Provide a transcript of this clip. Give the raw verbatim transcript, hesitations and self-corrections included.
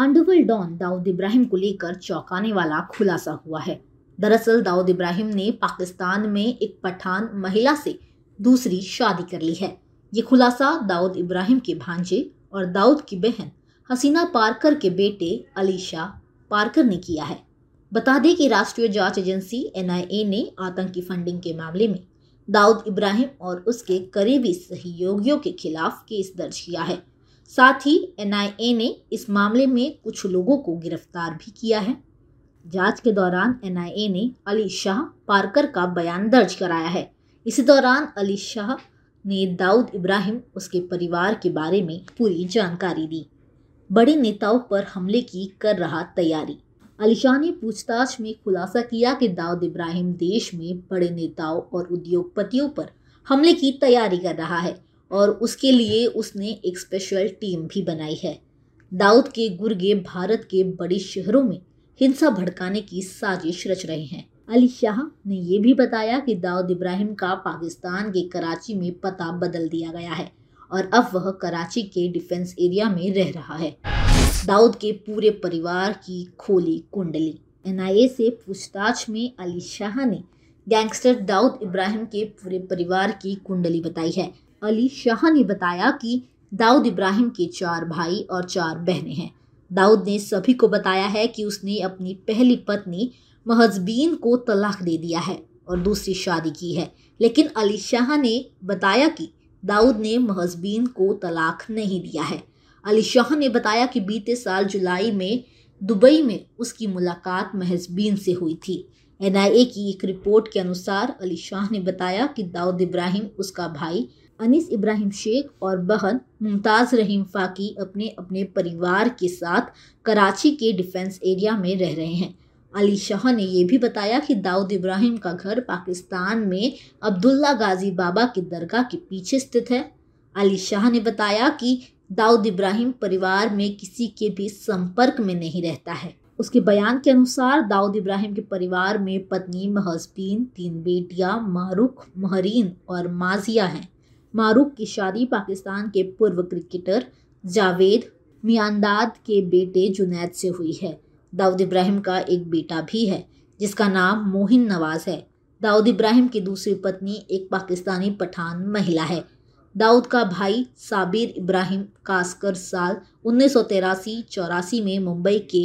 Underworld don Dawood Ibrahim को लेकर चौंकाने वाला खुलासा हुआ है। दरअसल दाऊद इब्राहिम ने पाकिस्तान में एक पठान महिला से दूसरी शादी कर ली है। ये खुलासा दाऊद इब्राहिम के भांजे और दाऊद की बहन हसीना पार्कर के बेटे अली शाह पार्कर ने किया है। बता दें कि राष्ट्रीय जांच एजेंसी एन आई ए ने आतंकी फंडिंग के मामले में दाऊद इब्राहिम और उसके करीबी सहयोगियों के खिलाफ केस दर्ज किया है। साथ ही एन आई ए ने इस मामले में कुछ लोगों को गिरफ्तार भी किया है। जांच के दौरान एन आई ए ने अली शाह पार्कर का बयान दर्ज कराया है। इसी दौरान अली शाह ने दाऊद इब्राहिम उसके परिवार के बारे में पूरी जानकारी दी। बड़े नेताओं पर हमले की कर रहा तैयारी। अली शाह ने पूछताछ में खुलासा किया कि दाऊद इब्राहिम देश में बड़े नेताओं और उद्योगपतियों पर हमले की तैयारी कर रहा है और उसके लिए उसने एक स्पेशल टीम भी बनाई है। दाऊद के गुर्गे भारत के बड़े शहरों में हिंसा भड़काने की साजिश रच रहे हैं। अली शाह ने यह भी बताया कि दाऊद इब्राहिम का पाकिस्तान के कराची में पता बदल दिया गया है और अब वह कराची के डिफेंस एरिया में रह रहा है। दाऊद के पूरे परिवार की खोली कुंडली। एन आई ए से पूछताछ में अली शाह ने गैंगस्टर दाऊद इब्राहिम के पूरे परिवार की कुंडली बताई है। अली शाह ने बताया कि दाऊद इब्राहिम के चार भाई और चार बहनें हैं। दाऊद ने सभी को बताया है कि उसने अपनी पहली पत्नी महज़बीन को तलाक दे दिया है और दूसरी शादी की है, लेकिन अली शाह ने बताया कि दाऊद ने महज़बीन को तलाक नहीं दिया है। अली शाह ने बताया कि बीते साल जुलाई में दुबई में उसकी मुलाकात महज़बीन से हुई थी। एन आई ए की एक रिपोर्ट के अनुसार अली शाह ने बताया कि दाऊद इब्राहिम, उसका भाई अनीस इब्राहिम शेख और बहन मुमताज़ रहीम फाकी अपने अपने परिवार के साथ कराची के डिफेंस एरिया में रह रहे हैं। अली शाह ने यह भी बताया कि दाऊद इब्राहिम का घर पाकिस्तान में अब्दुल्ला गाज़ी बाबा की दरगाह के पीछे स्थित है। अली शाह ने बताया कि दाऊद इब्राहिम परिवार में किसी के भी संपर्क में नहीं रहता है। उसके बयान के अनुसार दाऊद इब्राहिम के परिवार में पत्नी महज़बीन, तीन बेटियां मारुख, महरीन और माजिया हैं। मारुख की शादी पाकिस्तान के पूर्व क्रिकेटर जावेद मियांदाद के बेटे जुनैद से हुई है। दाऊद इब्राहिम का एक बेटा भी है जिसका नाम मोहिन नवाज है। दाऊद इब्राहिम की दूसरी पत्नी एक पाकिस्तानी पठान महिला है। दाऊद का भाई साबिर इब्राहिम कास्कर साल उन्नीस सौ तेरासी चौरासी में मुंबई के